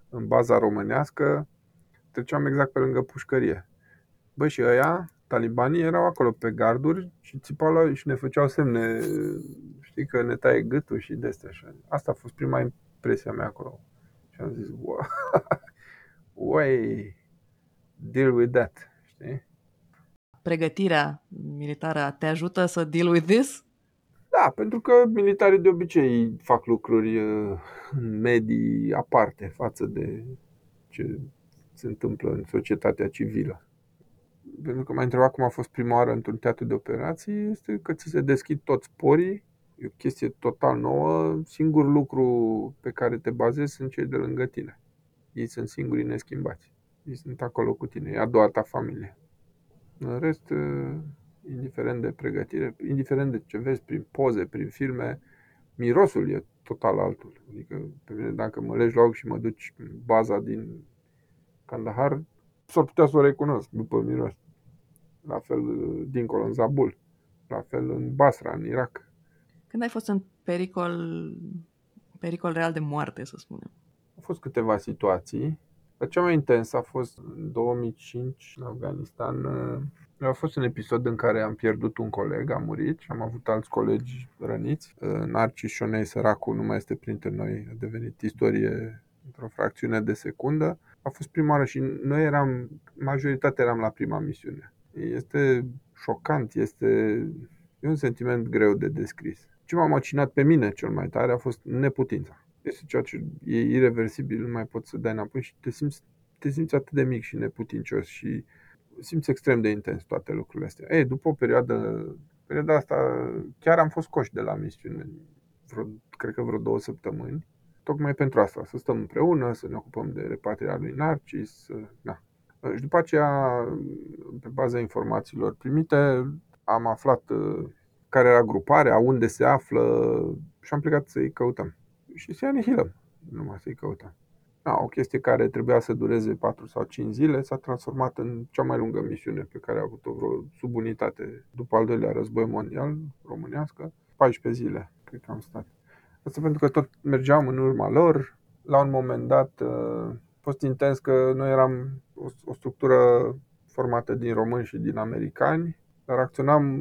în baza românească, treceam exact pe lângă pușcărie. Băi, și ăia, talibanii, erau acolo pe garduri și țipau la, și ne făceau semne, știi, că ne taie gâtul și de-astea așa. Asta a fost prima impresia mea acolo. Și am zis, wow, way, deal with that, știi? Pregătirea militară te ajută să deal with this? Da, pentru că militarii de obicei fac lucruri în medii aparte față de ce se întâmplă în societatea civilă. Pentru că m-ai întrebat cum a fost prima oară într-un teatru de operații, este că ți se deschid toți porii, e o chestie total nouă, singurul lucru pe care te bazezi sunt cei de lângă tine. Ei sunt singurii neschimbați, ei sunt acolo cu tine, e a doua ta familie. În rest, indiferent de pregătire, indiferent de ce vezi prin poze, prin filme, mirosul e total altul. Adică, pe mine, dacă mă legi la ochi și mă duci în baza din Kandahar, s-ar putea să o recunosc după miros. La fel dincolo în Zabul, la fel în Basra, în Irak. Când ai fost în pericol, pericol real de moarte, să spunem? Au fost câteva situații, dar cea mai intensă a fost în două mii cinci, în Afganistan. A fost un episod în care am pierdut un coleg, a murit și am avut alți colegi răniți. Narcis Ionel Săracu nu mai este printre noi, a devenit istorie într-o fracțiune de secundă. A fost prima oară și noi eram, majoritatea eram la prima misiune. Este șocant, este e un sentiment greu de descris. Ce m-a macinat pe mine cel mai tare a fost neputința. Este ceea ce e ireversibil, nu mai poți să dai înapoi și te simți, te simți atât de mic și neputincios și simți extrem de intens toate lucrurile astea. Ei, după o perioadă, perioada asta, chiar am fost coși de la misiune, vreo, cred că vreo două săptămâni, tocmai pentru asta, să stăm împreună, să ne ocupăm de repatrierea lui Narcis, să, na. Și după aceea, pe baza informațiilor primite, am aflat care era gruparea, unde se află și am plecat să-i căutăm. Și să-i anihilăm, numai să-i căutăm. A, o chestie care trebuia să dureze patru sau cinci zile s-a transformat în cea mai lungă misiune pe care a avut-o vreo subunitate după al doilea război mondial, românească, paisprezece zile, cred că am stat. Asta pentru că tot mergeam în urma lor. La un moment dat a fost intens că noi eram o, o structură formată din români și din americani, dar acționam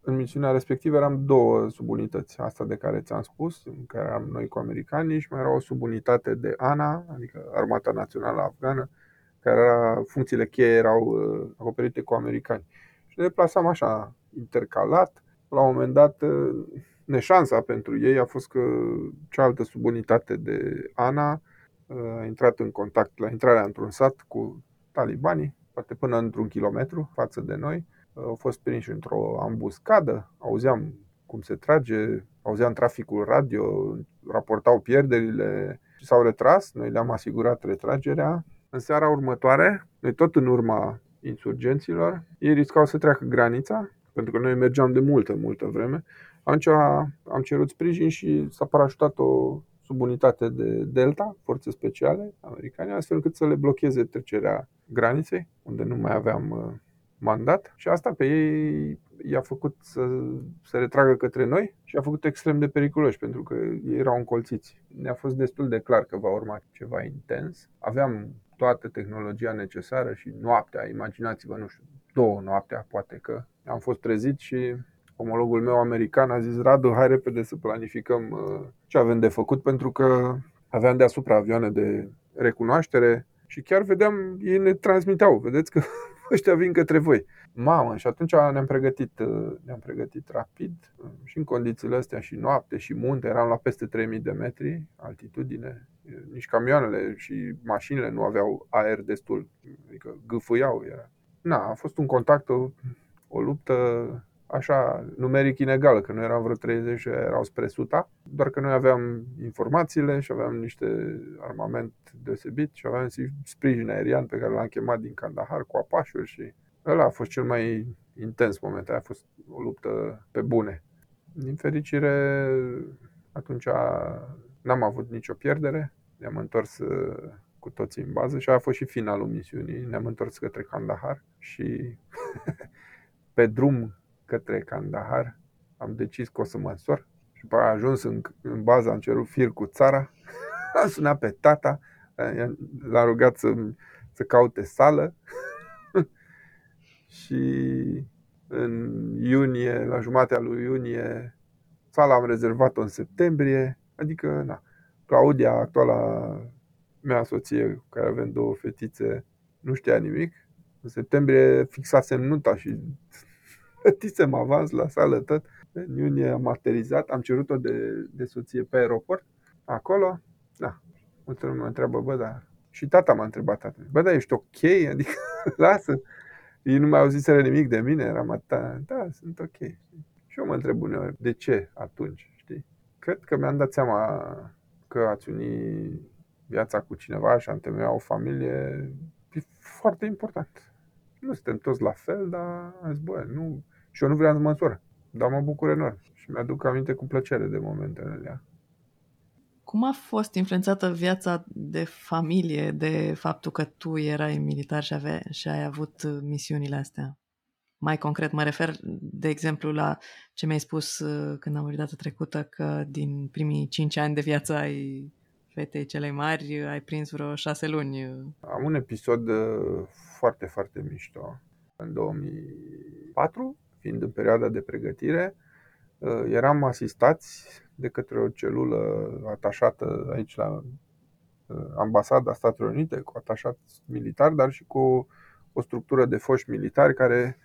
în misiunea respectivă, eram două subunități, asta de care ți-am spus, în care eram noi cu americanii și mai era o subunitate de ANA, adică Armata Națională Afgană, care era, funcțiile cheie erau acoperite cu americani. Și ne deplasam așa, intercalat. La un moment dat, neșansa pentru ei a fost că cealaltă subunitate de ANA a intrat în contact la intrarea într-un sat cu talibanii, poate până într-un kilometru față de noi. Au fost prinși într-o ambuscadă, auzeam cum se trage, auzeam traficul radio, raportau pierderile și s-au retras. Noi le-am asigurat retragerea. În seara următoare, noi tot în urma insurgenților, ei riscau să treacă granița, pentru că noi mergeam de multă, multă vreme. Atunci am cerut sprijin și s-a parașutat o subunitate de Delta, forțe speciale americane, astfel încât să le blocheze trecerea graniței, unde nu mai aveam mandat, și asta pe ei i-a făcut să se retragă către noi și i-a făcut extrem de periculoși pentru că ei erau încolțiți. Ne-a fost destul de clar că va urma ceva intens. Aveam toată tehnologia necesară și noaptea, imaginați-vă, nu știu, două noaptea poate că am fost trezit și omologul meu american a zis: Radu, hai repede să planificăm ce avem de făcut, pentru că aveam deasupra avioane de recunoaștere și chiar vedeam, ei ne transmiteau, vedeți că ăștia vin către voi. Mamă, și atunci ne-am pregătit, ne-am pregătit rapid și în condițiile astea și noapte și munte. Eram la peste trei mii de metri altitudine. Nici camioanele și mașinile nu aveau aer destul, adică gâfâiau. Era. Na, a fost un contact, o, o luptă așa numeric inegală, că noi eram vreo treizeci, erau spre o sută, doar că noi aveam informațiile și aveam niște armament deosebit și aveam sprijin aerian pe care l-am chemat din Kandahar cu apașuri și ăla a fost cel mai intens moment, aia a fost o luptă pe bune. Din fericire, atunci n-am avut nicio pierdere, ne-am întors cu toții în bază și aia a fost și finalul misiunii, ne-am întors către Kandahar și pe drum către Kandahar am decis că o să mă însor și după aia ajuns în, în bază, am cerut fir cu țara, am sunat pe tata, l-am rugat să, să caute sală și în iunie, la jumatea lui iunie, sala am rezervat-o în septembrie, adică na, Claudia, actuala mea soție, cu care avem două fetițe, nu știa nimic, în septembrie fixasem nunta și plătisem avans la sală tot. În iunie am aterizat, am cerut-o de, de soție pe aeroport. Acolo, da, multă lume mă întreabă, bă, dar... Și tata m-a întrebat atunci, bă, dar ești ok? Adică, lasă. Ei nu mai auziseră nimic de mine, eram atâta, da, sunt ok. Și eu mă întreb uneori, de ce atunci, știi? Cred că mi-am dat seama că ați uni viața cu cineva și a întemeia o familie e foarte important. Nu suntem toți la fel, dar bă, nu... Și eu nu vreau să mă însor, dar mă bucur enorm și mi-aduc aminte cu plăcere de momentele alea. Cum a fost influențată viața de familie de faptul că tu erai militar și, avea, și ai avut misiunile astea? Mai concret, mă refer, de exemplu, la ce mi-ai spus când am vorbit data trecută, că din primii cinci ani de viață ai fetei cele mari, ai prins vreo șase luni. Am un episod foarte, foarte mișto. În două mii patru, fiind în perioada de pregătire, eram asistați de către o celulă atașată aici la ambasada Statelor Unite, cu atașat militar, dar și cu o structură de foști militari care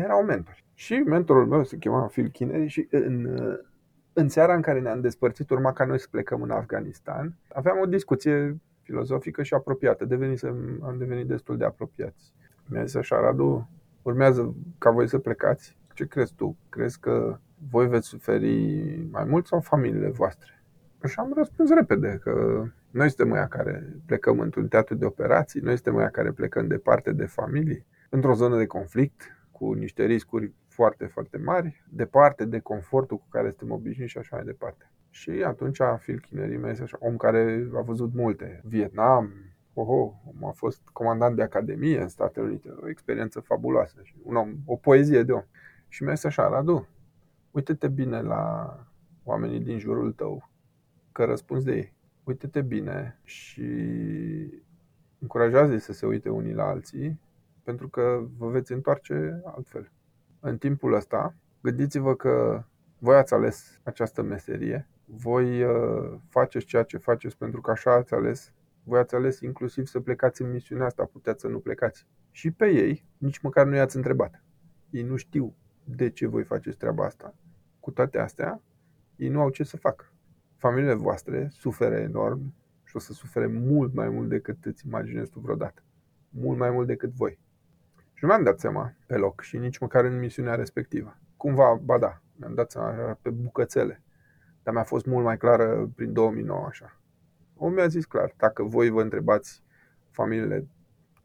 erau mentori. Și mentorul meu se chema Phil Kineri și în, în seara în care ne-am despărțit, urma ca noi să plecăm în Afganistan, aveam o discuție filozofică și apropiată. Devenisem, am devenit destul de apropiați. Mi-a zis așa: Radu, urmează ca voi să plecați. Ce crezi tu? Crezi că voi veți suferi mai mult sau familiile voastre? Și am răspuns repede că noi suntem aia care plecăm într-un teatru de operații, noi suntem aia care plecăm departe de familie, într-o zonă de conflict, cu niște riscuri foarte, foarte mari, departe de confortul cu care suntem obișnuiți și așa mai departe. Și atunci Phil Kineri mi-a zis așa, om care a văzut multe, Vietnam, oho, a fost comandant de academie în Statele Unite, o experiență fabuloasă, și un om, o poezie de om. Și mi-a zis așa: Radu, uite-te bine la oamenii din jurul tău, că răspunzi de ei. Uite-te bine și încurajează-i să se uite unii la alții, pentru că vă veți întoarce altfel. În timpul ăsta, gândiți-vă că voi ați ales această meserie, voi faceți ceea ce faceți pentru că așa ați ales, voi ați ales inclusiv să plecați în misiunea asta, puteți să nu plecați. Și pe ei, nici măcar nu i-ați întrebat. Ei nu știu de ce voi faceți treaba asta. Cu toate astea, ei nu au ce să facă. Familiile voastre suferă enorm și o să sufere mult mai mult decât îți imaginezi tu vreodată. Mult mai mult decât voi. Și nu mi-am dat seama pe loc și nici măcar în misiunea respectivă. Cumva, ba da, mi-am dat seama pe bucățele, dar mi-a fost mult mai clară prin două mii nouă așa. Omul mi-a zis clar, dacă voi vă întrebați familiile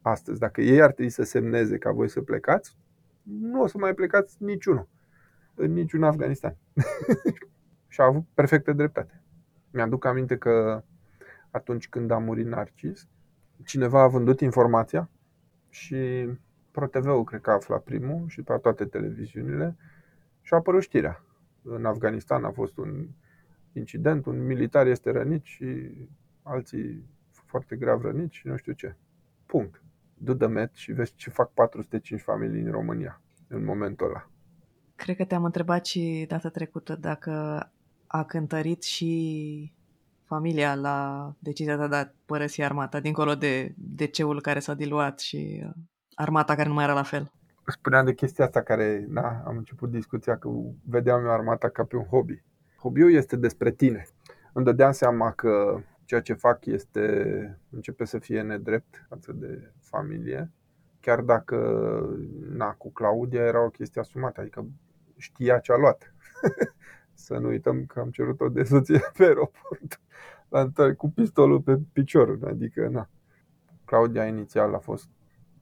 astăzi, dacă ei ar trebui să semneze ca voi să plecați, nu o să mai plecați niciunul, în niciun Afganistan. Și a avut perfectă dreptate. Mi-aduc aminte că atunci când a murit Narcis, cineva a vândut informația și ProTV-ul cred că a aflat primul și pe toate televiziunile și a apărut știrea. În Afganistan a fost un incident, un militar este rănit și alții foarte grav răniți și nu știu ce. Punct. Du-te met și vezi ce fac patru sute cinci familii în România în momentul ăla. Cred că te-am întrebat și data trecută dacă a cântărit și familia la decizia ta de a părăsi armata, dincolo de D C-ul care s-a diluat și armata care nu mai era la fel. Spuneam de chestia asta care, da, am început discuția că vedeam eu armata ca pe un hobby. Hobby-ul este despre tine. Îmi dădeam seama că ceea ce fac este, începe să fie nedrept față de familie, chiar dacă, na, cu Claudia era o chestie asumată, adică știa ce a luat. Să nu uităm că am cerut-o de soție pe aeroport, la întâlnire cu pistolul pe picior, adică na. Claudia inițial a fost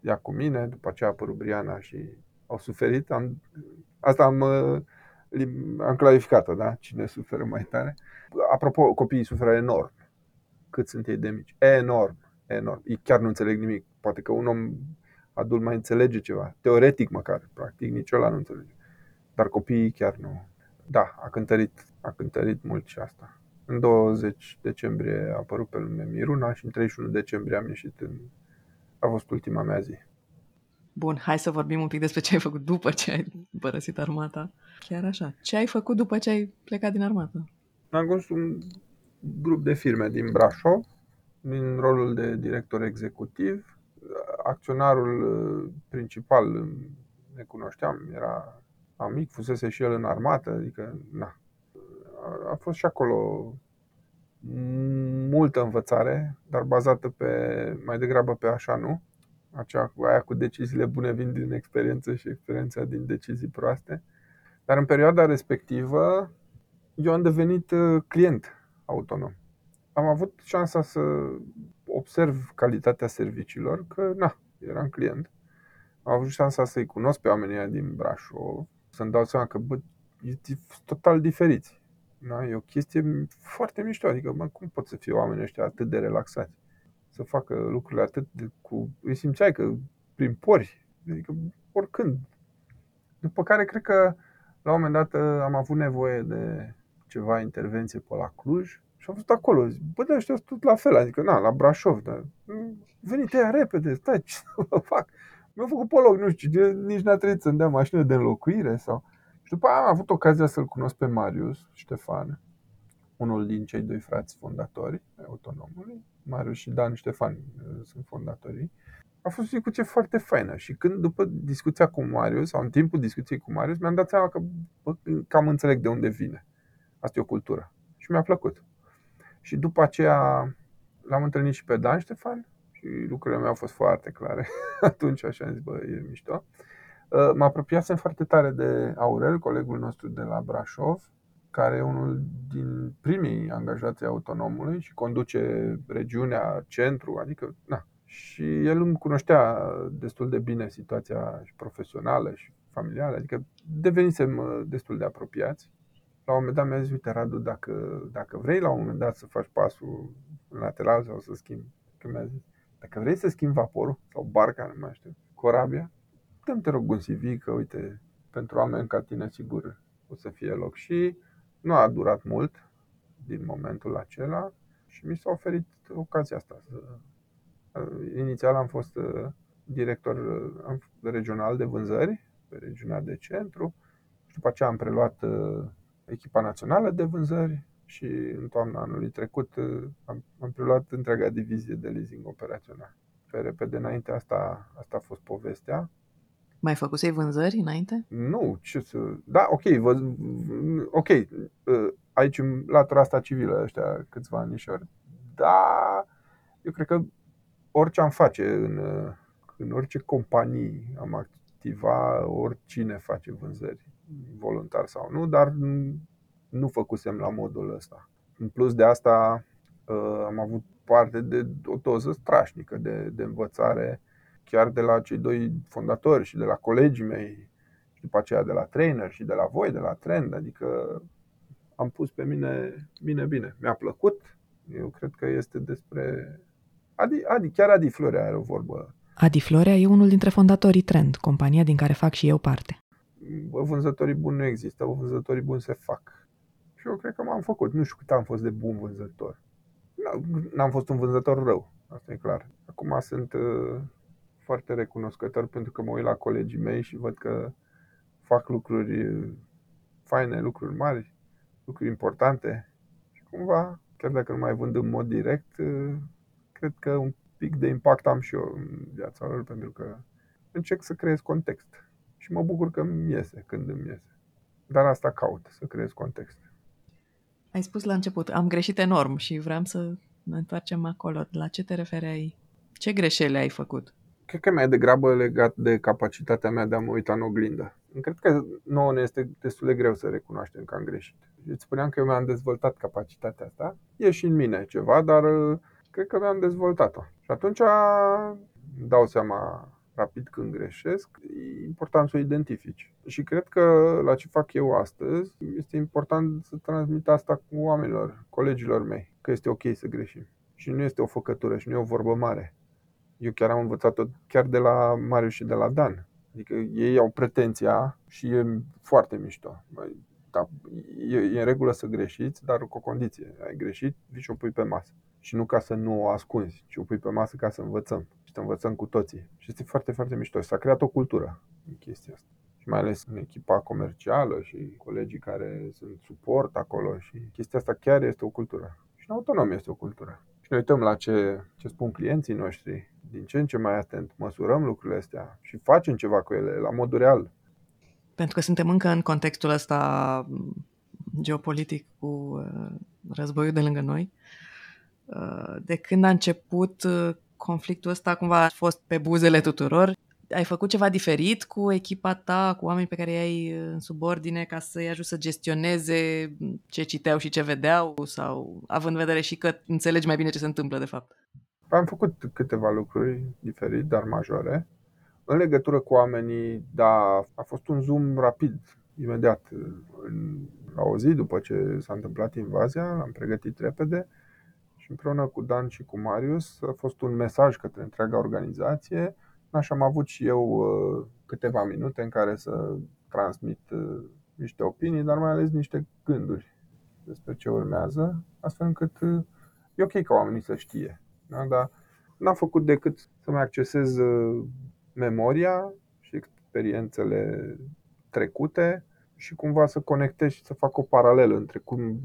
ea cu mine, după aceea a apărut Briana și au suferit. Am, asta am, am clarificat-o, da? Cine suferă mai tare. Apropo, copiii suferă enorm. Cât sunt ei de mici? Enorm, enorm. Ei chiar nu înțeleg nimic. Poate că un om adult mai înțelege ceva, teoretic măcar, practic nici ăla nu înțelege. Dar copiii chiar nu. Da, a cântărit, a cântărit mult și asta. În douăzeci decembrie a apărut pe lume Miruna și în treizeci și unu decembrie am ieșit în... A fost ultima mea zi. Bun, hai să vorbim un pic despre ce ai făcut după ce ai părăsit armata. Chiar așa, ce ai făcut după ce ai plecat din armată? Am găsit un grup de firme din Brașov, din rolul de director executiv. Acționarul principal ne cunoșteam, era amic, fusese și el în armată, adică na. A fost și acolo multă învățare, dar bazată pe, mai degrabă pe așa nu, acea, aia cu deciziile bune vin din experiență și experiența din decizii proaste. Dar în perioada respectivă eu am devenit client autonom. Am avut șansa să observ calitatea serviciilor, că na, eram client. Am avut șansa să-i cunosc pe oamenii din Brașov, să-mi dau seama că bă, e total diferiți. Na, e o chestie foarte mișto, adică mă, cum pot să fie oamenii ăștia atât de relaxați? Să facă lucrurile atât de cu... Îi simțeai că prin pori, adică oricând. După care cred că la un moment dat am avut nevoie de ceva intervenție pe la Cluj. Și am fost acolo, zic, bă, dar ăștia sunt tot la fel, adică, na, la Brașov, dar venit aia repede, stai, ce să fac? Mi-au făcut pe loc, nu știu, nici n-a trebuit să-mi dea mașină de înlocuire sau... Și după aia am avut ocazia să-l cunosc pe Marius Ștefan, unul din cei doi frați fondatori autonomului. Marius și Dan Ștefan sunt fondatorii. a fost o discuție foarte faină și când după discuția cu Marius, sau în timpul discuției cu Marius, mi-am dat seama că bă, cam înțeleg de unde vine. Asta e o cultură. Și mi-a plăcut. Și după aceea l-am întâlnit și pe Dan Ștefan și lucrurile mele au fost foarte clare atunci, așa am zis, bă, e mișto. Mă apropiasem foarte tare de Aurel, colegul nostru de la Brașov, care e unul din primii angajați Autonomului și conduce regiunea, centru, adică, na. Și el îmi cunoștea destul de bine situația și profesională și familială, adică devenisem destul de apropiați. La un moment dat mi-a zis, uite Radu, dacă, dacă vrei la un moment dat să faci pasul în lateral sau să schimbi, că mi-a zis, dacă vrei să schimbi vaporul sau barca, nu mai știu, corabia, dă-mi te rog un C V, că uite, pentru oameni ca tine sigur o să fie loc. Și nu a durat mult din momentul acela și mi s-a oferit ocazia asta. Inițial am fost director regional de vânzări pe regiunea de centru și după aceea am preluat echipa națională de vânzări și în toamna anului trecut am, am preluat întreaga divizie de leasing operațional. Pe repede înainte asta, asta a fost povestea. Mai făcusei vânzări înainte? Nu, ce să... Da, ok, vă... ok, aici în latura asta civilă, ăștia câțiva anișori, dar eu cred că orice am face, în, în orice companii am activa, oricine face vânzări, voluntar sau nu, dar nu făcusem la modul ăsta. În plus de asta am avut parte de o doză strașnică de, de învățare, chiar de la cei doi fondatori și de la colegii mei și după aceea de la trainer și de la voi, de la Trend, adică am pus pe mine bine, bine. Mi-a plăcut, eu cred că este despre... Adi, Adi, chiar Adi Florea are o vorbă. Adi Florea e unul dintre fondatorii Trend, compania din care fac și eu parte. Bă, vânzătorii buni nu există, bă, vânzătorii buni se fac. Și eu cred că m-am făcut, nu știu cât am fost de bun vânzător. N-am fost un vânzător rău, asta e clar. Acum sunt... foarte recunoscător pentru că mă uit la colegii mei și văd că fac lucruri faine, lucruri mari, lucruri importante și cumva, chiar dacă nu mai vând în mod direct, cred că un pic de impact am și eu în viața lor pentru că încerc să creez context și mă bucur că îmi iese când îmi iese. Dar asta caut, să creez context. Ai spus la început, am greșit enorm și vreau să ne întoarcem acolo. La ce te refereai? Ce greșeli ai făcut? Cred că mai degrabă legat de capacitatea mea de a mă uita în oglindă. Cred că nouă ne este destul de greu să recunoaștem că am greșit. Îți spuneam că eu mi-am dezvoltat capacitatea asta. E și în mine ceva, dar cred că mi-am dezvoltat-o. Și atunci dau seama rapid când greșesc. E important să o identifici. Și cred că la ce fac eu astăzi este important să transmit asta cu oamenilor, colegilor mei, că este ok să greșim. Și nu este o făcătură și nu e o vorbă mare. Eu chiar am învățat-o chiar de la Marius și de la Dan. Adică ei au pretenția și e foarte mișto. Da, e, e în regulă să greșiți, dar cu o condiție. Ai greșit, vii și o pui pe masă. Și nu ca să nu o ascunzi, ci o pui pe masă ca să învățăm. Și să învățăm cu toții. Și este foarte, foarte mișto. S-a creat o cultură în chestia asta. Și mai ales în echipa comercială și colegii care sunt suport acolo. Și chestia asta chiar este o cultură. Și în Autonom este o cultură. Și ne uităm la ce, ce spun clienții noștri, din ce în ce mai atent, măsurăm lucrurile astea și facem ceva cu ele, la modul real. Pentru că suntem încă în contextul ăsta geopolitic cu războiul de lângă noi. De când a început conflictul ăsta, cumva a fost pe buzele tuturor. Ai făcut ceva diferit cu echipa ta, cu oamenii pe care i-ai în subordine ca să-i ajut să gestioneze ce citeau și ce vedeau sau având în vedere și că înțelegi mai bine ce se întâmplă de fapt? Am făcut câteva lucruri diferite, dar majore. În legătură cu oamenii, da, a fost un zoom rapid, imediat. În, la o zi după ce s-a întâmplat invazia, l-am pregătit repede și împreună cu Dan și cu Marius a fost un mesaj către întreaga organizație. Așa am avut și eu câteva minute în care să transmit niște opinii, dar mai ales niște gânduri despre ce urmează, astfel încât e ok ca oamenii să știe. Da? Dar n-am făcut decât să-mi accesez memoria și experiențele trecute și cumva să conectez și să fac o paralelă între cum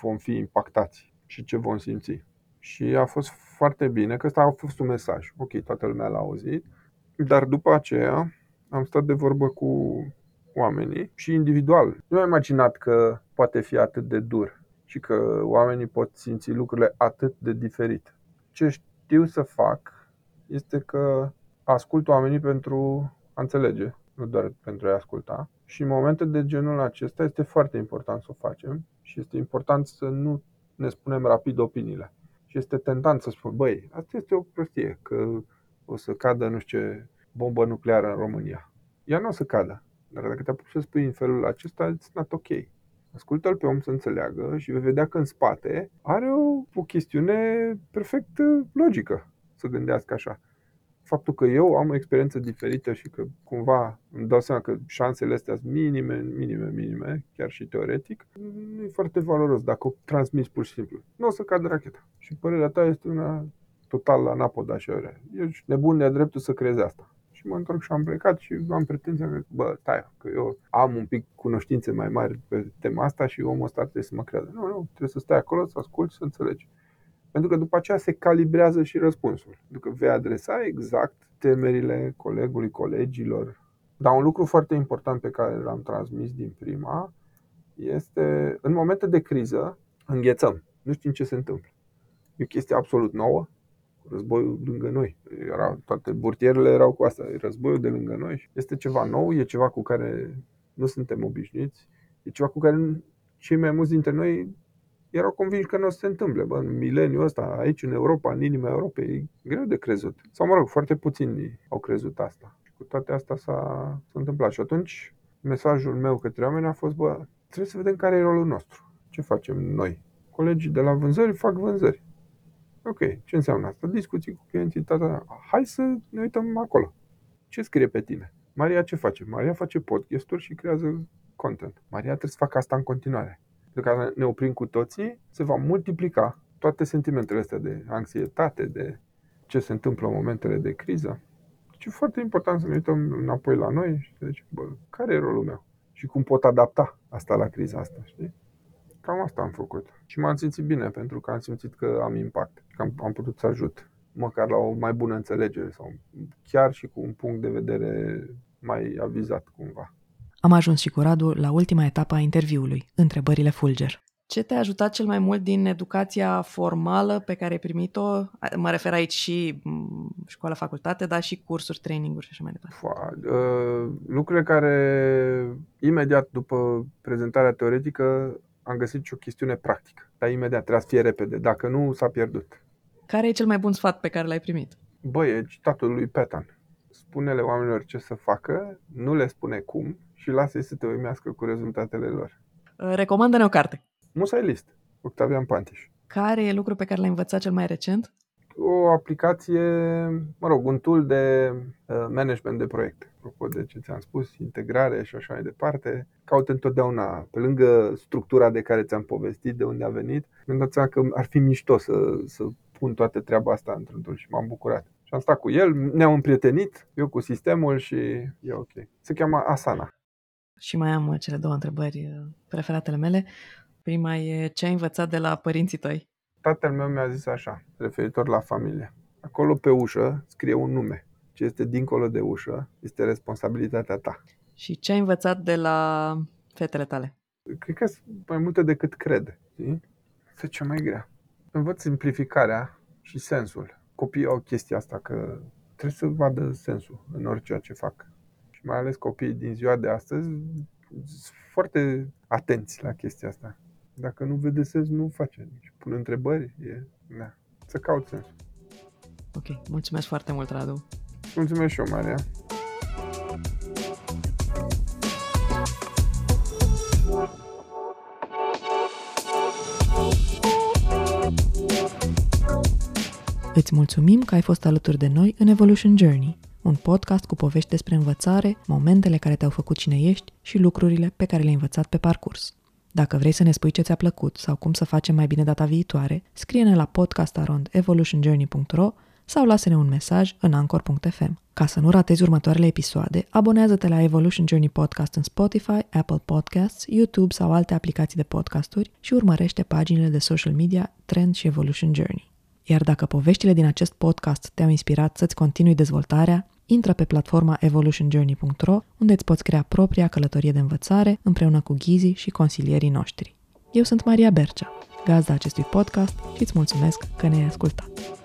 vom fi impactați și ce vom simți. Și a fost foarte bine, că ăsta a fost un mesaj. Ok, toată lumea l-a auzit. Dar după aceea am stat de vorbă cu oamenii și individual. Nu am imaginat că poate fi atât de dur și că oamenii pot simți lucrurile atât de diferit. Ce știu să fac este că ascult oamenii pentru a înțelege, nu doar pentru a asculta. Și în momente de genul acesta este foarte important să o facem și este important să nu ne spunem rapid opiniile. Și este tentant să spun, băi, asta este o prostie, că o să cadă, nu știu ce, bombă nucleară în România. Ea nu o să cadă, dar dacă te apuci să spui în felul acesta, it's not ok. Ascultă-l pe om să înțeleagă și vei vedea că în spate are o, o chestiune perfect logică să gândească așa. Faptul că eu am o experiență diferită și că cumva îmi dau seama că șansele astea sunt minime, minime, minime, chiar și teoretic, nu e foarte valoros dacă o transmiți pur și simplu. Nu o să cadă racheta. Și părerea ta este una total la napoda și orea. Ești nebun de-a dreptul să creezi asta. Și mă întorc și am plecat și am pretenția că, bă, stai, că eu am un pic cunoștințe mai mari pe tema asta și omul ăsta trebuie să mă creadă. Nu, nu, trebuie să stai acolo, să asculti, să înțelegi. Pentru că după aceea se calibrează și răspunsul. Pentru că vei adresa exact temerile colegului, colegilor. Dar un lucru foarte important pe care l-am transmis din prima este, în momente de criză, înghețăm. Nu știm ce se întâmplă. E o chestie absolut nouă. Războiul lângă noi. Erau, toate burtierele erau cu asta. Războiul de lângă noi. Este ceva nou, e ceva cu care nu suntem obișnuiți. E ceva cu care cei mai mulți dintre noi erau convinși că nu o să se întâmple. Bă, în mileniul ăsta, aici în Europa, în inima Europei, e greu de crezut. Sau mă rog, foarte puțini au crezut asta. Și cu toate astea s-a, s-a întâmplat. Și atunci mesajul meu către oameni a fost, bă, trebuie să vedem care e rolul nostru. Ce facem noi? Colegii de la vânzări fac vânzări. Ok, ce înseamnă asta? Discuții cu clienții, tata, hai să ne uităm acolo. Ce scrie pe tine? Maria ce face? Maria face podcast-uri și creează content. Maria trebuie să facă asta în continuare. Pentru că ne oprim cu toții, se va multiplica toate sentimentele astea de anxietate, de ce se întâmplă în momentele de criză. Deci e foarte important să ne uităm înapoi la noi și să zicem, bă, care e rolul meu? Și cum pot adapta asta la criza asta, știi? Cam asta am făcut. Și m-am simțit bine, pentru că am simțit că am impact, că am, am putut să ajut, măcar la o mai bună înțelegere sau chiar și cu un punct de vedere mai avizat cumva. Am ajuns și cu Radu la ultima etapă a interviului, întrebările fulger. Ce te-a ajutat cel mai mult din educația formală pe care ai primit-o? Mă refer aici și școala, facultate, dar și cursuri, training-uri și așa mai departe. Fua, uh, lucrurile care imediat după prezentarea teoretică am găsit și o chestiune practică, dar imediat trebuia să fie repede, dacă nu s-a pierdut. Care e cel mai bun sfat pe care l-ai primit? Băi, e citatul lui Patton. Spune-le oamenilor ce să facă, nu le spune cum și lasă-i să te uimească cu rezultatele lor. Recomandă-ne o carte. Musai List, Octavian Pantiș. Care e lucru pe care l-ai învățat cel mai recent? O aplicație, mă rog, un tool de management de proiecte. Apropo de ce ți-am spus, integrare și așa mai departe. Caută întotdeauna, pe lângă structura de care ți-am povestit, de unde a venit, mi-am dat seama că ar fi mișto să, să pun toată treaba asta într-un tool și m-am bucurat. Și am stat cu el, ne-am împrietenit, eu cu sistemul și e ok. Se cheamă Asana. Și mai am cele două întrebări preferatele mele. Prima e, ce ai învățat de la părinții tăi? Tatăl meu mi-a zis așa, referitor la familie. Acolo pe ușă scrie un nume. Ce este dincolo de ușă este responsabilitatea ta. Și ce ai învățat de la fetele tale? Cred că sunt mai multe decât cred. Știi? Asta e cea mai grea. Învăț simplificarea și sensul. Copiii au chestia asta, că trebuie să vadă sensul în orice ce fac. Și mai ales copiii din ziua de astăzi sunt foarte atenți la chestia asta. Dacă nu vede sens, nu face nici. Pune întrebări, e... Da. Să caut sensul. Ok. Mulțumesc foarte mult, Radu. Mulțumesc și eu, Maria. Îți mulțumim că ai fost alături de noi în Evolution Journey, un podcast cu povești despre învățare, momentele care te-au făcut cine ești și lucrurile pe care le-ai învățat pe parcurs. Dacă vrei să ne spui ce ți-a plăcut sau cum să facem mai bine data viitoare, scrie-ne la podcast arond evolution journey punct ro sau lasă-ne un mesaj în anchor punct f m. Ca să nu ratezi următoarele episoade, abonează-te la Evolution Journey Podcast în Spotify, Apple Podcasts, YouTube sau alte aplicații de podcasturi și urmărește paginile de social media Trend și Evolution Journey. Iar dacă poveștile din acest podcast te-au inspirat să-ți continui dezvoltarea, intră pe platforma evolution journey punct ro, unde îți poți crea propria călătorie de învățare împreună cu ghizii și consilierii noștri. Eu sunt Maria Bercea, gazda acestui podcast, și îți mulțumesc că ne-ai ascultat!